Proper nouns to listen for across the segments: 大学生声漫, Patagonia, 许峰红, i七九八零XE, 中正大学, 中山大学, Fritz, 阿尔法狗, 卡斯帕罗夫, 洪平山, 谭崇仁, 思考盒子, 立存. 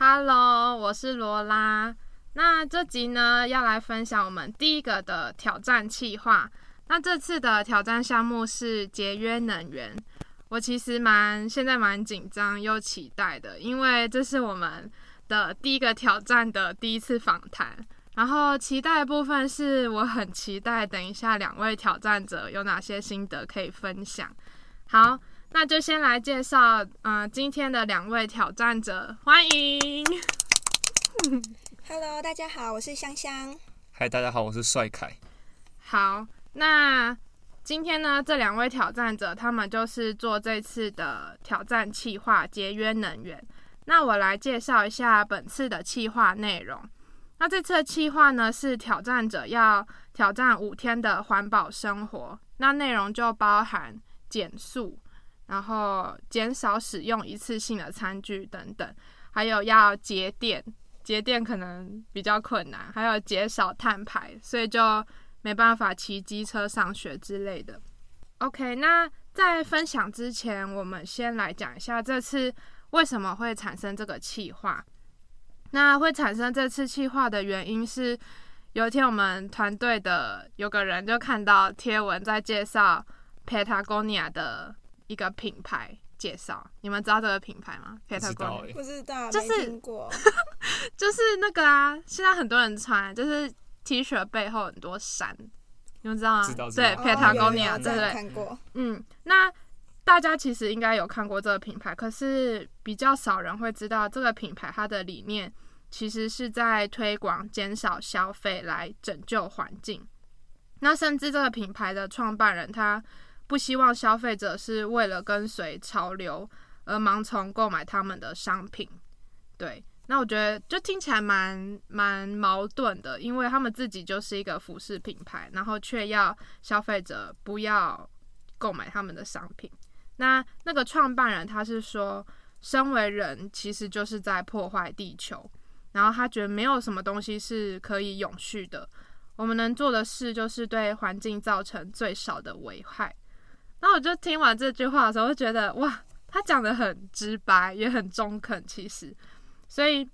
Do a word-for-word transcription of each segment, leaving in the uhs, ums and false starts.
Hello， 我是罗拉。那这集呢，要来分享我们第一个的挑战企划。那这次的挑战项目是节约能源。我其实蛮现在蛮紧张又期待的，因为这是我们的第一个挑战的第一次访谈。然后期待的部分是我很期待等一下两位挑战者有哪些心得可以分享。好，那就先来介绍、呃、今天的两位挑战者，欢迎。Hello， 大家好，我是香香。嗨，大家好，我是帅凯。好，那今天呢，这两位挑战者他们就是做这次的挑战企划节约能源。那我来介绍一下本次的企划内容。那这次的企划呢，是挑战者要挑战五天的环保生活。那内容就包含减塑，然后减少使用一次性的餐具等等，还有要节电，节电可能比较困难，还有减少碳排，所以就没办法骑机车上学之类的。 OK， 那在分享之前，我们先来讲一下这次为什么会产生这个企划。那会产生这次企划的原因是，有一天我们团队的有个人就看到贴文在介绍 Patagonia 的一个品牌介绍，你们知道这个品牌吗？ Patagonia 不知道，就是没听过。就是那个啊，现在很多人穿，就是 T 恤背后很多山，你们知道吗？知道，知道。对， Patagonia， 对对，看过。嗯，那大家其实应该有看过这个品牌，可是比较少人会知道这个品牌它的理念其实是在推广减少消费来拯救环境。那甚至这个品牌的创办人他不希望消费者是为了跟随潮流而盲从购买他们的商品。对，那我觉得就听起来蛮蛮矛盾的，因为他们自己就是一个服饰品牌，然后却要消费者不要购买他们的商品。那那个创办人他是说，身为人其实就是在破坏地球，然后他觉得没有什么东西是可以永续的，我们能做的事就是对环境造成最少的危害。那我就听完这句话的时候，就觉得哇，他讲得很直白，也很中肯。其实，所以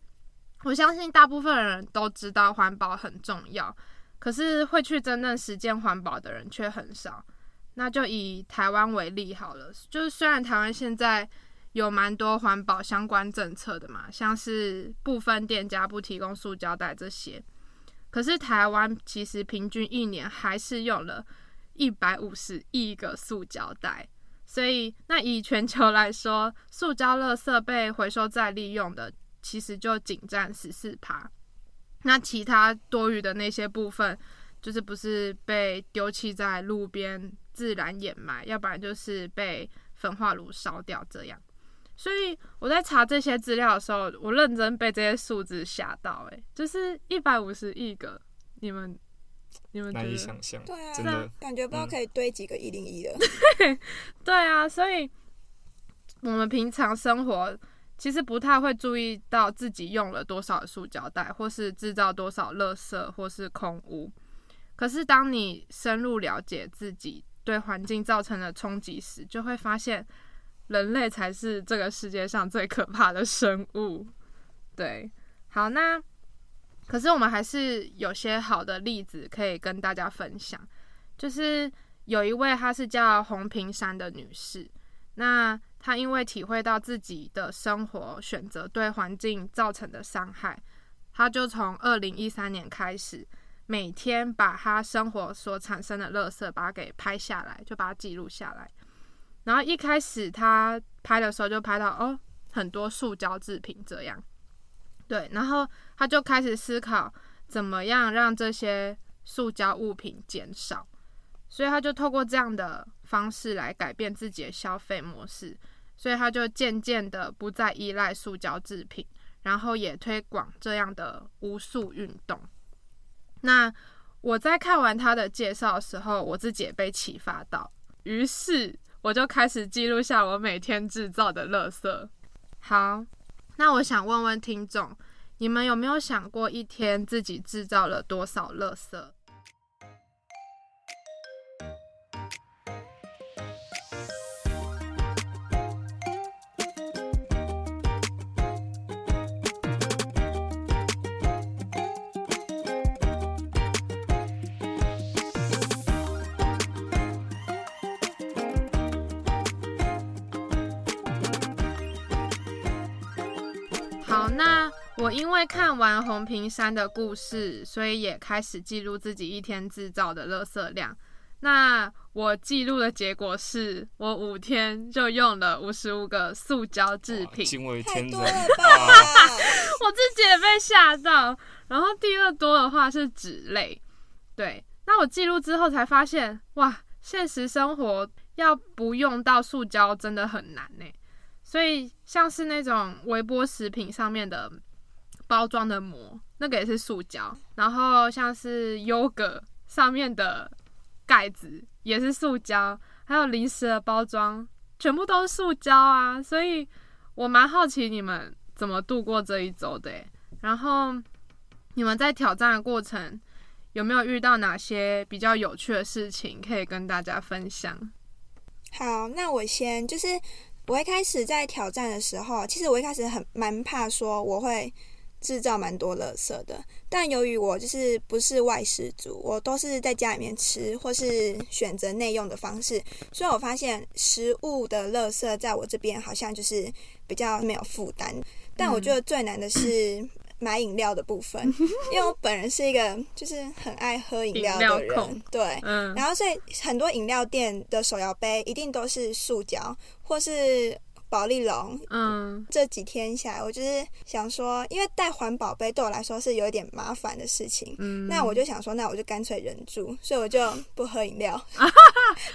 我相信大部分人都知道环保很重要，可是会去真正实践环保的人却很少。那就以台湾为例好了，就是虽然台湾现在有蛮多环保相关政策的嘛，像是部分店家不提供塑胶袋这些，可是台湾其实平均一年还是用了一百五十亿个塑胶袋，所以那以全球来说，塑胶垃圾被回收再利用的其实就仅占 百分之十四， 那其他多余的那些部分就是不是被丢弃在路边自然掩埋，要不然就是被焚化炉烧掉这样。所以我在查这些资料的时候，我认真被这些数字吓到、欸、就是一百五十亿个，你们你们难以想象，对啊，真的感觉不知道可以堆几个一零一的。对啊，所以我们平常生活其实不太会注意到自己用了多少塑胶袋，或是制造多少垃圾或是空污。可是当你深入了解自己对环境造成的冲击时，就会发现人类才是这个世界上最可怕的生物。对，好，那可是我们还是有些好的例子可以跟大家分享，就是有一位她是叫洪平山的女士，那她因为体会到自己的生活选择对环境造成的伤害，她就从二零一三年开始，每天把她生活所产生的垃圾把它给拍下来，就把它记录下来。然后一开始她拍的时候就拍到哦，很多塑胶制品这样。对，然后他就开始思考怎么样让这些塑胶物品减少，所以他就透过这样的方式来改变自己的消费模式，所以他就渐渐的不再依赖塑胶制品，然后也推广这样的无塑运动。那我在看完他的介绍的时候，我自己也被启发到，于是我就开始记录下我每天制造的垃圾。好，那我想问问听众，你们有没有想过一天自己制造了多少垃圾？好，那我因为看完红坪山的故事，所以也开始记录自己一天制造的垃圾量。那我记录的结果是我五天就用了五十五个塑胶制品，惊为天人，我自己也被吓到。然后第二多的话是纸类，对。那我记录之后才发现，哇，现实生活要不用到塑胶真的很难耶。所以像是那种微波食品上面的包装的膜，那个也是塑胶。然后像是优格上面的盖子也是塑胶，还有零食的包装全部都是塑胶啊，所以我蛮好奇你们怎么度过这一周的耶。然后你们在挑战的过程有没有遇到哪些比较有趣的事情可以跟大家分享？好，那我先就是我一开始在挑战的时候，其实我一开始很蛮怕说我会制造蛮多垃圾的，但由于我就是不是外食族，我都是在家里面吃或是选择内用的方式，所以我发现食物的垃圾在我这边好像就是比较没有负担。但我觉得最难的是买饮料的部分，因为我本人是一个就是很爱喝饮料的人，对、嗯、然后所以很多饮料店的手摇杯一定都是塑胶或是保丽龙，嗯，这几天下来，我就是想说，因为带环保杯对我来说是有一点麻烦的事情，嗯，那我就想说，那我就干脆忍住，所以我就不喝饮料，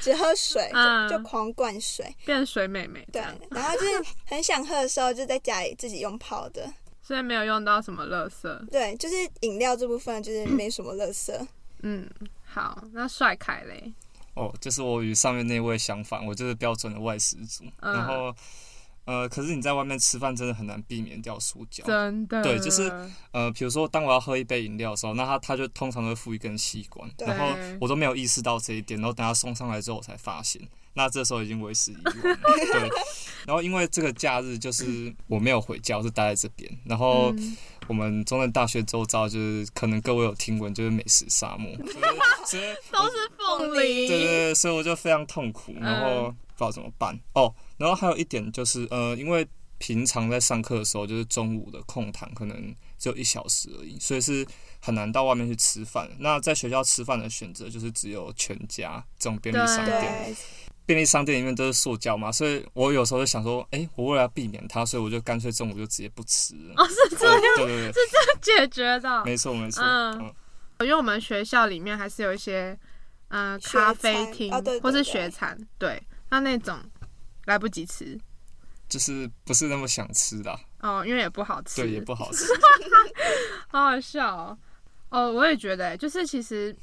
只喝水、嗯就，就狂灌水，变水妹妹。对，然后就是很想喝的时候，就在家里自己用泡的，所以没有用到什么垃圾。对，就是饮料这部分就是没什么垃圾。嗯，好，那帅凯嘞？哦，就是我与上面那位相反，我就是标准的外食族，嗯、然后。呃，可是你在外面吃饭真的很难避免掉塑胶，真的。对，就是呃，比如说当我要喝一杯饮料的时候，那他他就通常会附一根吸管，然后我都没有意识到这一点，然后等他送上来之后我才发现，那这时候已经为时已晚了。对，然后因为这个假日就是我没有回家，我是待在这边，然后我们中正大学周遭就是可能各位有听闻就是美食沙漠，所以都是凤梨，对对对，所以我就非常痛苦，然后不知道怎么办哦。然后还有一点就是，呃，因为平常在上课的时候，就是中午的空堂可能只有一小时而已，所以是很难到外面去吃饭。那在学校吃饭的选择就是只有全家这种便利商店，便利商店里面都是塑胶嘛，所以我有时候就想说，哎，我为了要避免它，所以我就干脆中午就直接不吃了。哦，是这样，对对对，是这样解决的。没错没错，嗯，嗯因为我们学校里面还是有一些，嗯、呃，咖啡厅、哦、对对对对或是学餐，对，那那种。来不及吃，就是不是那么想吃的、啊、哦，因为也不好吃，对，也不好吃，好好笑哦。哦，我也觉得，就是其实，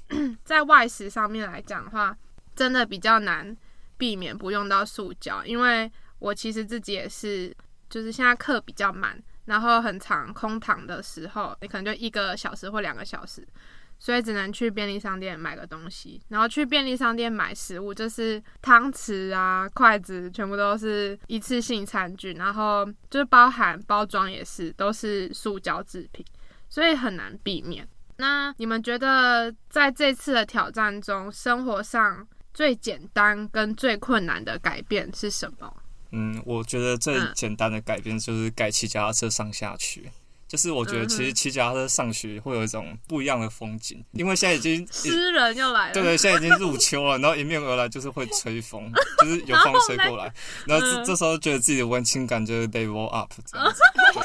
在外食上面来讲的话，真的比较难避免不用到塑胶，因为我其实自己也是，就是现在课比较满，然后很常空堂的时候，你可能就一个小时或两个小时，所以只能去便利商店买个东西，然后去便利商店买食物，就是汤匙啊、筷子，全部都是一次性餐具，然后就是包含包装也是，都是塑胶制品，所以很难避免。那你们觉得在这次的挑战中，生活上最简单跟最困难的改变是什么？嗯，我觉得最简单的改变就是改骑脚踏车上下学。就是我觉得其实骑脚踏车上学会有一种不一样的风景，因为现在已经诗人又来了，对对，现在已经入秋了，然后迎面而来就是会吹风，就是有风吹过来，然后 这,、嗯、这时候觉得自己的文青感就是 level up 这样子，好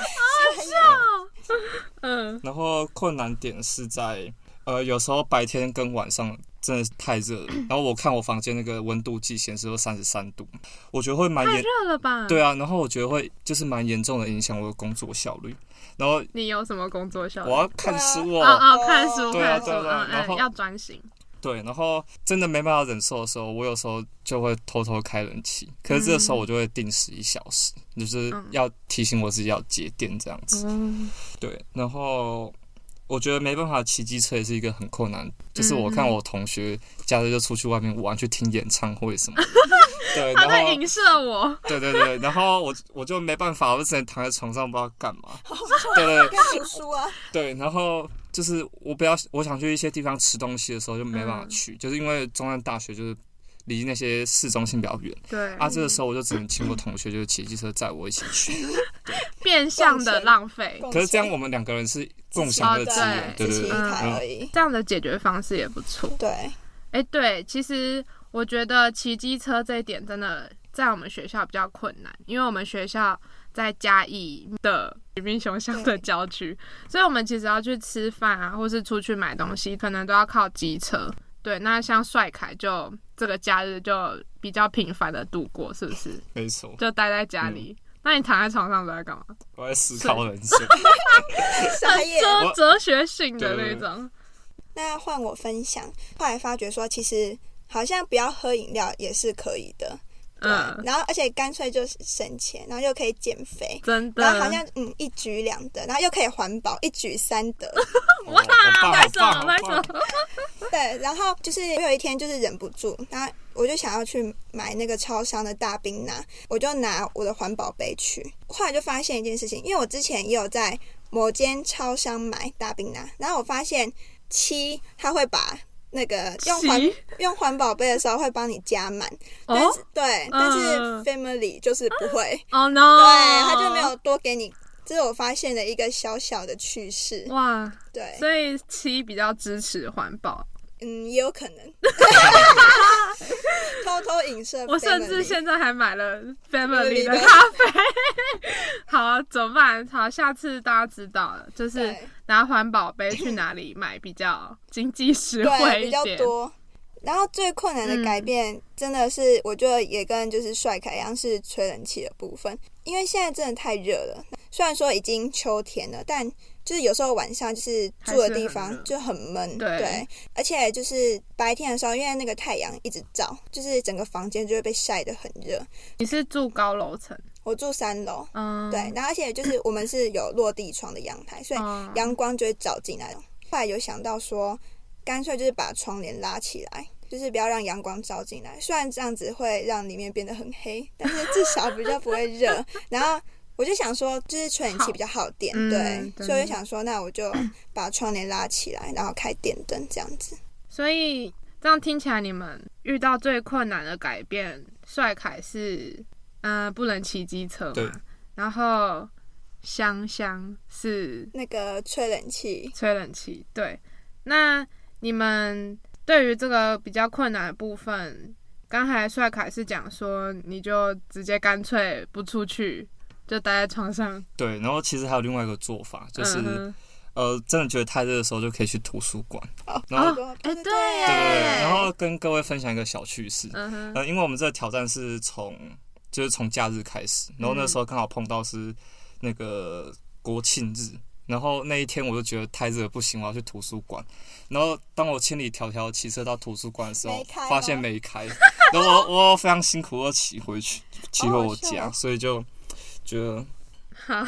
笑，嗯。然后困难点是在呃有时候白天跟晚上真的是太热了，然后我看我房间那个温度计显示都三十三度，我觉得会蛮严太热了吧？对啊，然后我觉得会就是蛮严重的影响我的工作效率。然后你有什么工作效率？我要看书哦，哦哦，看书，对啊对啊，对啊，然后要专心。对，然后真的没办法忍受的时候，我有时候就会偷偷开冷气，可是这时候我就会定时一小时，嗯、就是要提醒我自己要节电这样子。嗯、对，然后。我觉得没办法骑机车也是一个很困难，就是我看我同学假日就出去外面玩去听演唱会什么的，对，他在影射我，对对对，然后我我就没办法，我只能躺在床上不知道干嘛，对对对，看书啊，对，然后就是我不要我想去一些地方吃东西的时候就没办法去，嗯、就是因为中山大学就是离那些市中心比较远，对啊，这个时候我就只能请我同学就是骑机车载我一起去，变相的浪费。可是这样我们两个人是共享的资源，对对对，而已。这样的解决方式也不错。对，哎对，其实我觉得骑机车这一点真的在我们学校比较困难，因为我们学校在嘉义的橘滨熊乡的郊区，所以我们其实要去吃饭啊，或是出去买东西，可能都要靠机车。对，那像帅凯就这个假日就比较频繁的度过，是不是？没错，就待在家里。嗯，那你躺在床上都在干嘛？我在思考人生，很哲学性的那种。那换我分享，后来发觉说，其实好像不要喝饮料也是可以的。嗯，然后而且干脆就是省钱，然后又可以减肥，真的，然后好像嗯一举两得，然后又可以环保，一举三得。哇，拍手拍手。对，然后就是我有一天就是忍不住，然后我就想要去买那个超商的大冰拿，我就拿我的环保杯去。后来就发现一件事情，因为我之前也有在某间超商买大冰拿，然后我发现七它会把。那个用环用环保杯的时候会帮你加满，哦，但是对，嗯，但是 family 就是不会，哦 no， 对，他就没有多给你，这是我发现的一个小小的趣事。哇，对，所以七比较支持环保，嗯，也有可能。偷偷影射，我甚至现在还买了 family 的咖啡。好，怎么办？好，下次大家知道了，就是拿环保杯去哪里买比较经济实惠一点，比较多。然后最困难的改变，嗯，真的是我觉得也跟就是帅凯一样，是吹冷气的部分，因为现在真的太热了。虽然说已经秋天了，但就是有时候晚上就是住的地方就很闷，对，而且就是白天的时候，因为那个太阳一直照，就是整个房间就会被晒得很热。你是住高楼层？我住三楼，嗯，对，然后而且就是我们是有落地窗的阳台，所以阳光就会照进来。后来有想到说，干脆就是把窗帘拉起来，就是不要让阳光照进来。虽然这样子会让里面变得很黑，但是至少比较不会热。然后我就想说，就是吹冷气比较耗电，对，嗯，所以我就想说，那我就把窗帘拉起来，然后开电灯这样子。所以这样听起来，你们遇到最困难的改变，帅凯是嗯、呃、不能骑机车嘛，然后香香是那个吹冷气，吹冷气。对，那你们对于这个比较困难的部分，刚才帅凯是讲说，你就直接干脆不出去。就待在床上。对，然后其实还有另外一个做法，就是、嗯、呃，真的觉得太热的时候，就可以去图书馆。哦，然后，哎、哦，对， 对， 对， 对，然后跟各位分享一个小趣事。嗯、呃，因为我们这个挑战是从就是从假日开始，然后那时候刚好碰到是那个国庆日，然后那一天我就觉得太热不行，我要去图书馆。然后当我千里迢迢骑车到图书馆的时候，发现没开，然后我我非常辛苦要骑回去，骑回我家，哦、所以就。觉得好，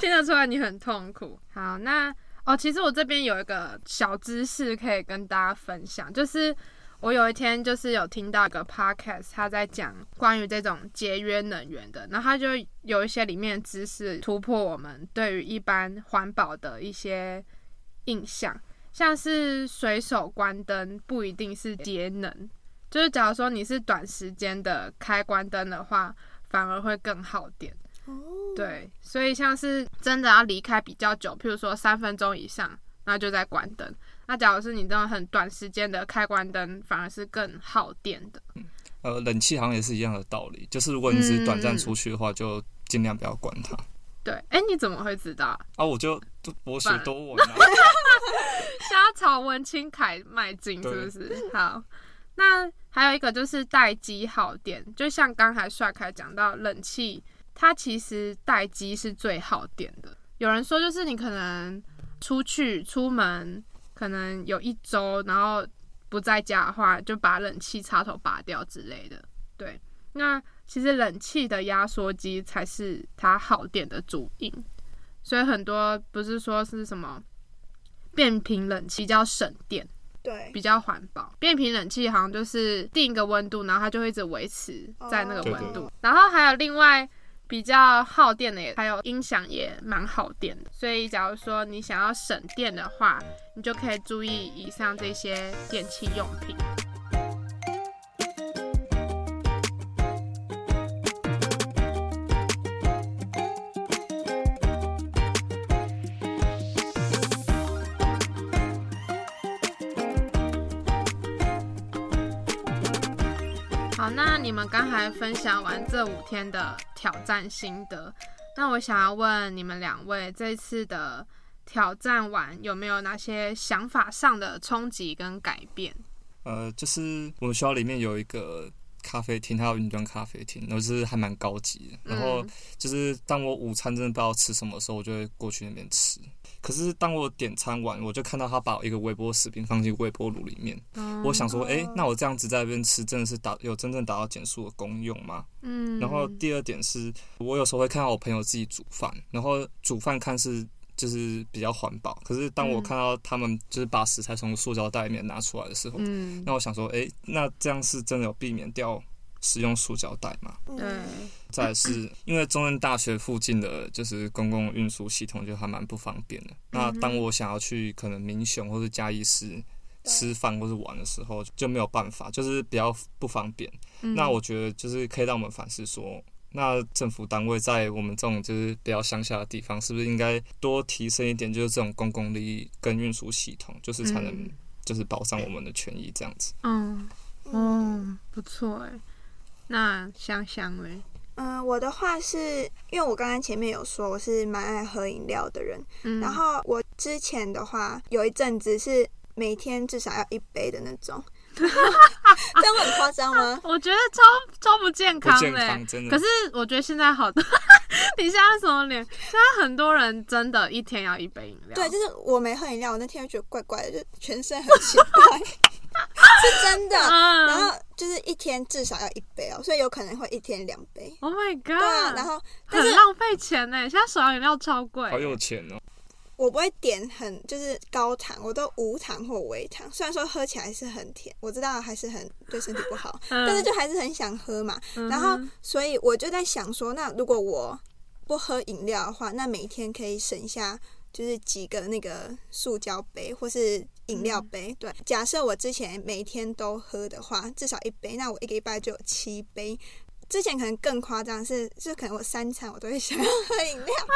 听得出来你很痛苦。好，那哦，其实我这边有一个小知识可以跟大家分享，就是我有一天就是有听到一个 podcast， 他在讲关于这种节约能源的，然后他就有一些里面的知识突破我们对于一般环保的一些印象，像是随手关灯不一定是节能，就是假如说你是短时间的开关灯的话，反而会更耗电。对，所以像是真的要离开比较久，譬如说三分钟以上，那就在关灯。那假如是你这种很短时间的开关灯，反而是更耗电的。呃，冷气好像也是一样的道理，就是如果你只是短暂出去的话，嗯、就尽量不要关它。对，哎、欸，你怎么会知道啊？我就博学多闻啊，瞎炒文青凯迈进，是不是？好，那还有一个就是待机耗电，就像刚才帅凯讲到冷气。它其实待机是最耗电的。有人说，就是你可能出去出门，可能有一周，然后不在家的话，就把冷气插头拔掉之类的。对，那其实冷气的压缩机才是它耗电的主因。所以很多不是说是什么变频冷气叫省电，对，比较环保。变频冷气好像就是定一个温度，然后它就会一直维持在那个温度。Oh. 然后还有另外。比较耗电的也还有音响也蛮耗电的，所以假如说你想要省电的话，你就可以注意以上这些电器用品。好，那你们刚才分享完这五天的挑战心得，那我想要问你们两位，这次的挑战完有没有哪些想法上的冲击跟改变？呃，就是我们学校里面有一个咖啡厅，它有云端咖啡厅，然后就是还蛮高级的。然后就是当我午餐真的不知道吃什么的时候，我就会过去那边吃。可是当我点餐完，我就看到他把一个微波食品放进微波炉里面，嗯、我想说，哎、欸，那我这样子在那边吃，真的是打有真正达到减速的功用吗？嗯。然后第二点是，我有时候会看到我朋友自己煮饭，然后煮饭看是就是比较环保，可是当我看到他们就是把食材从塑胶袋里面拿出来的时候，嗯，那我想说，哎、欸，那这样是真的有避免掉使用塑胶袋吗？对、嗯。再来是因为中正大学附近的就是公共运输系统就还蛮不方便的。那当我想要去可能民雄或是嘉义市吃饭或是玩的时候，就没有办法，就是比较不方便。嗯、那我觉得就是可以让我们反思说，那政府单位在我们这种就是比较乡下的地方，是不是应该多提升一点，就是这种公共利益跟运输系统，就是才能就是保障我们的权益这样子。嗯，哦，不错哎。那香香嘞？嗯，我的话是因为我刚刚前面有说我是蛮爱喝饮料的人、嗯、然后我之前的话有一阵子是每天至少要一杯的那种这样很夸张吗？我觉得超超不健康的、欸、不健康真的。可是我觉得现在好多你现在什么脸？现在很多人真的一天要一杯饮料。对，就是我没喝饮料，我那天就觉得怪怪的，就全身很奇怪是真的、嗯、然后就是一天至少要一杯哦，所以有可能会一天两杯。 Oh my god， 对啊，然后但是很浪费钱耶，现在手摇饮料超贵，好有钱哦。我不会点很就是高糖，我都无糖或微糖，虽然说喝起来是很甜，我知道还是很对身体不好、嗯、但是就还是很想喝嘛、嗯、然后所以我就在想说，那如果我不喝饮料的话，那每天可以省下就是几个那个塑胶杯或是饮料杯、嗯、对，假设我之前每天都喝的话至少一杯，那我一个礼拜就有七杯。之前可能更夸张是就可能我三餐我都会想要喝饮料、啊、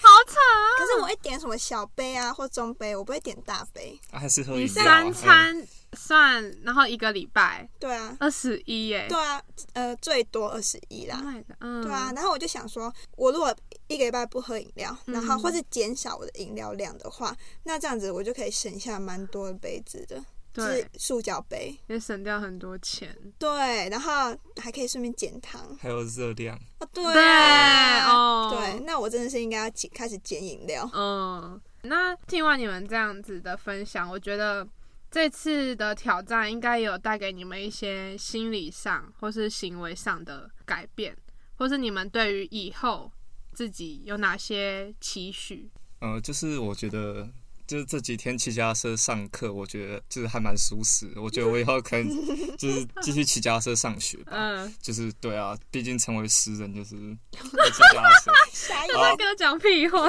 好惨啊。可是我会点什么小杯啊或中杯，我不会点大杯、啊、还是喝饮料。你三餐算、嗯、然后一个礼拜，对啊，二十一耶。对啊，呃最多二十一啦、oh、嗯，对啊。然后我就想说，我如果一个礼拜不喝饮料，然后或是减少我的饮料量的话、嗯、那这样子我就可以省下蛮多的杯子的，就是塑胶杯，也省掉很多钱。对，然后还可以顺便减糖，还有热量、哦、对对、哦、对，那我真的是应该要开始减饮料。嗯，那听完你们这样子的分享，我觉得这次的挑战应该有带给你们一些心理上或是行为上的改变，或是你们对于以后自己有哪些期许？呃，就是我觉得就是这几天骑脚踏车上课，我觉得就是还蛮舒适。我觉得我以后可能就是继续骑脚踏车上学吧。嗯，就是对啊，毕竟成为诗人就是骑脚踏车。傻眼，在跟我讲屁话。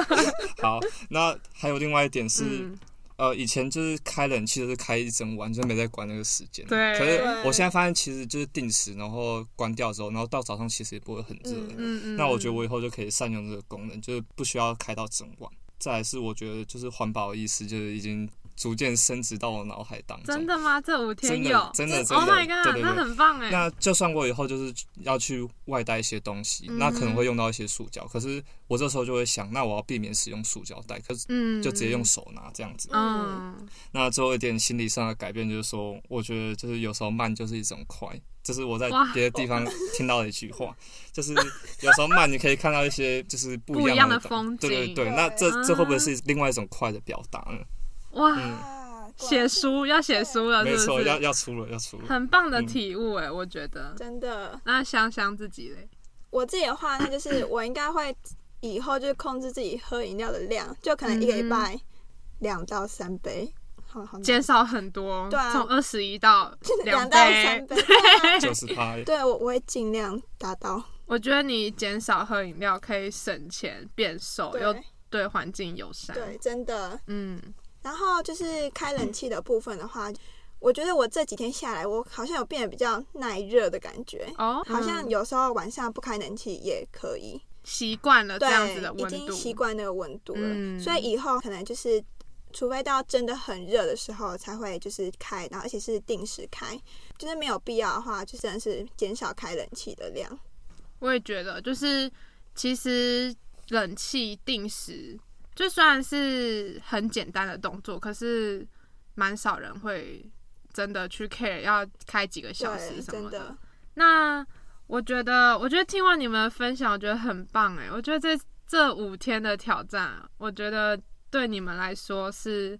好，那还有另外一点是，嗯、呃，以前就是开冷气就是开一整晚，就没在管那个时间。对。可是我现在发现，其实就是定时，然后关掉之后，然后到早上其实也不会很热。嗯嗯。那我觉得我以后就可以善用这个功能，就是不需要开到整晚。再来是我觉得就是环保的意识就是已经逐渐升值到我脑海当中。真的吗？这五天有真的真的真的 Oh my god， 對對對，那很棒耶。那就算我以后就是要去外带一些东西、嗯、那可能会用到一些塑胶，可是我这时候就会想，那我要避免使用塑胶袋，可是就直接用手拿这样子。嗯，那最后一点心理上的改变就是说，我觉得就是有时候慢就是一种快，这是我在别的地方听到的一句话，就是有时候慢你可以看到一些就是不一样的风景。对对对，那这这会不会是另外一种快的表达呢？哇，写、嗯、书要写书了，没错，要要出了要出了，很棒的体悟哎、欸嗯，我觉得真的。那香香自己嘞？我自己的话，那就是我应该会以后就是控制自己喝饮料的量，就可能一个礼拜两到三杯。减少很多，从二十一到两到三杯，九十趴。对，我我会尽量达到。我觉得你减少喝饮料可以省钱、变瘦，又对环境友善。对，真的。嗯。然后就是开冷气的部分的话，我觉得我这几天下来，我好像有变得比较耐热的感觉。哦。好像有时候晚上不开冷气也可以。习惯了这样子的温度，已经习惯那个温度了、嗯，所以以后可能就是。除非到真的很热的时候才会就是开，然后而且是定时开，就是没有必要的话就真的是减少开冷气的量。我也觉得就是其实冷气定时就虽然是很简单的动作，可是蛮少人会真的去 care 要开几个小时什么 的, 的那我觉得我觉得听完你们的分享我觉得很棒耶，我觉得这这五天的挑战我觉得对你们来说是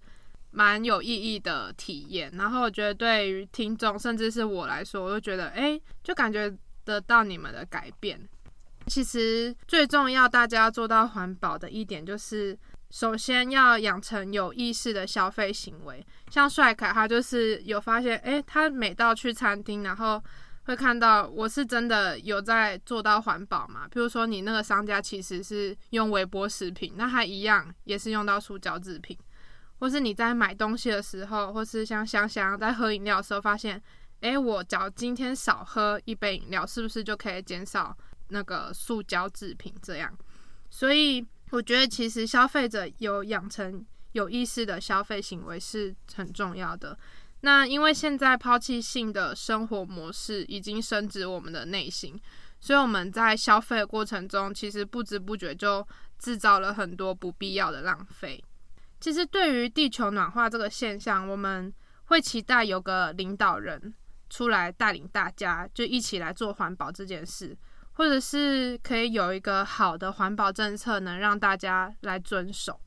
蛮有意义的体验，然后我觉得对于听众甚至是我来说我就觉得哎，就感觉得到你们的改变。其实最重要大家要做到环保的一点就是首先要养成有意识的消费行为，像帅凯他就是有发现哎，他每到去餐厅然后会看到我是真的有在做到环保嘛，比如说你那个商家其实是用微波食品，那他一样也是用到塑胶制品，或是你在买东西的时候或是像香香在喝饮料的时候发现哎，我只要今天少喝一杯饮料是不是就可以减少那个塑胶制品这样。所以我觉得其实消费者有养成有意识的消费行为是很重要的。那因为现在抛弃性的生活模式已经深植我们的内心，所以我们在消费的过程中其实不知不觉就制造了很多不必要的浪费。其实对于地球暖化这个现象，我们会期待有个领导人出来带领大家就一起来做环保这件事，或者是可以有一个好的环保政策能让大家来遵守。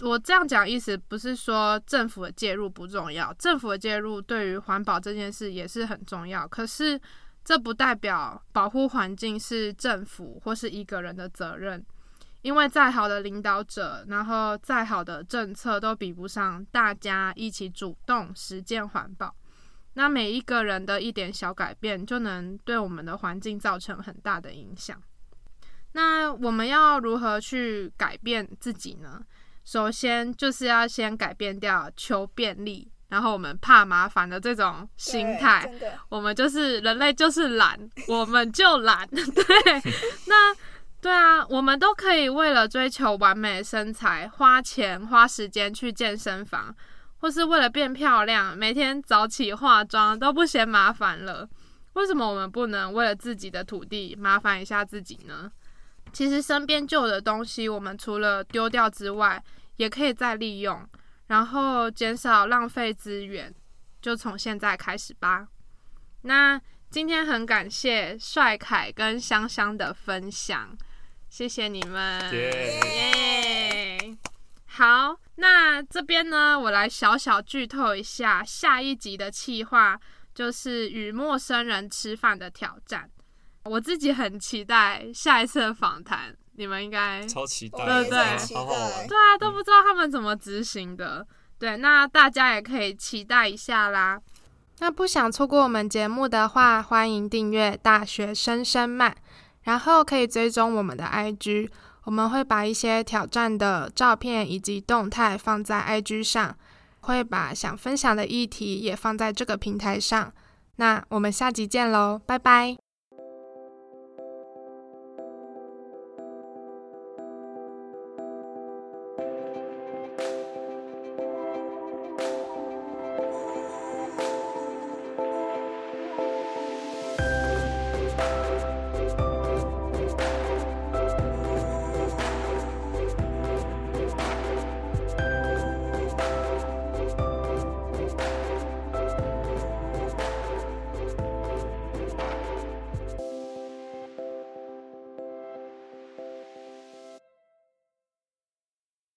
我这样讲意思不是说政府的介入不重要，政府的介入对于环保这件事也是很重要，可是这不代表保护环境是政府或是一个人的责任，因为再好的领导者然后再好的政策都比不上大家一起主动实践环保。那每一个人的一点小改变就能对我们的环境造成很大的影响。那我们要如何去改变自己呢？首先就是要先改变掉求便利然后我们怕麻烦的这种心态，我们就是人类就是懒我们就懒对，那对啊，我们都可以为了追求完美的身材花钱花时间去健身房，或是为了变漂亮每天早起化妆都不嫌麻烦了，为什么我们不能为了自己的土地麻烦一下自己呢？其实身边旧的东西我们除了丢掉之外也可以再利用，然后减少浪费资源，就从现在开始吧。那今天很感谢帅凯跟香香的分享，谢谢你们 yeah. Yeah. 好，那这边呢我来小小剧透一下下一集的企划，就是与陌生人吃饭的挑战。我自己很期待下一次的访谈，你们应该超期待，对不对？好好玩，对啊，都不知道他们怎么执行的、嗯、对，那大家也可以期待一下啦。那不想错过我们节目的话，欢迎订阅大学生声漫，然后可以追踪我们的 I G， 我们会把一些挑战的照片以及动态放在 I G 上，会把想分享的议题也放在这个平台上。那我们下集见咯，拜拜。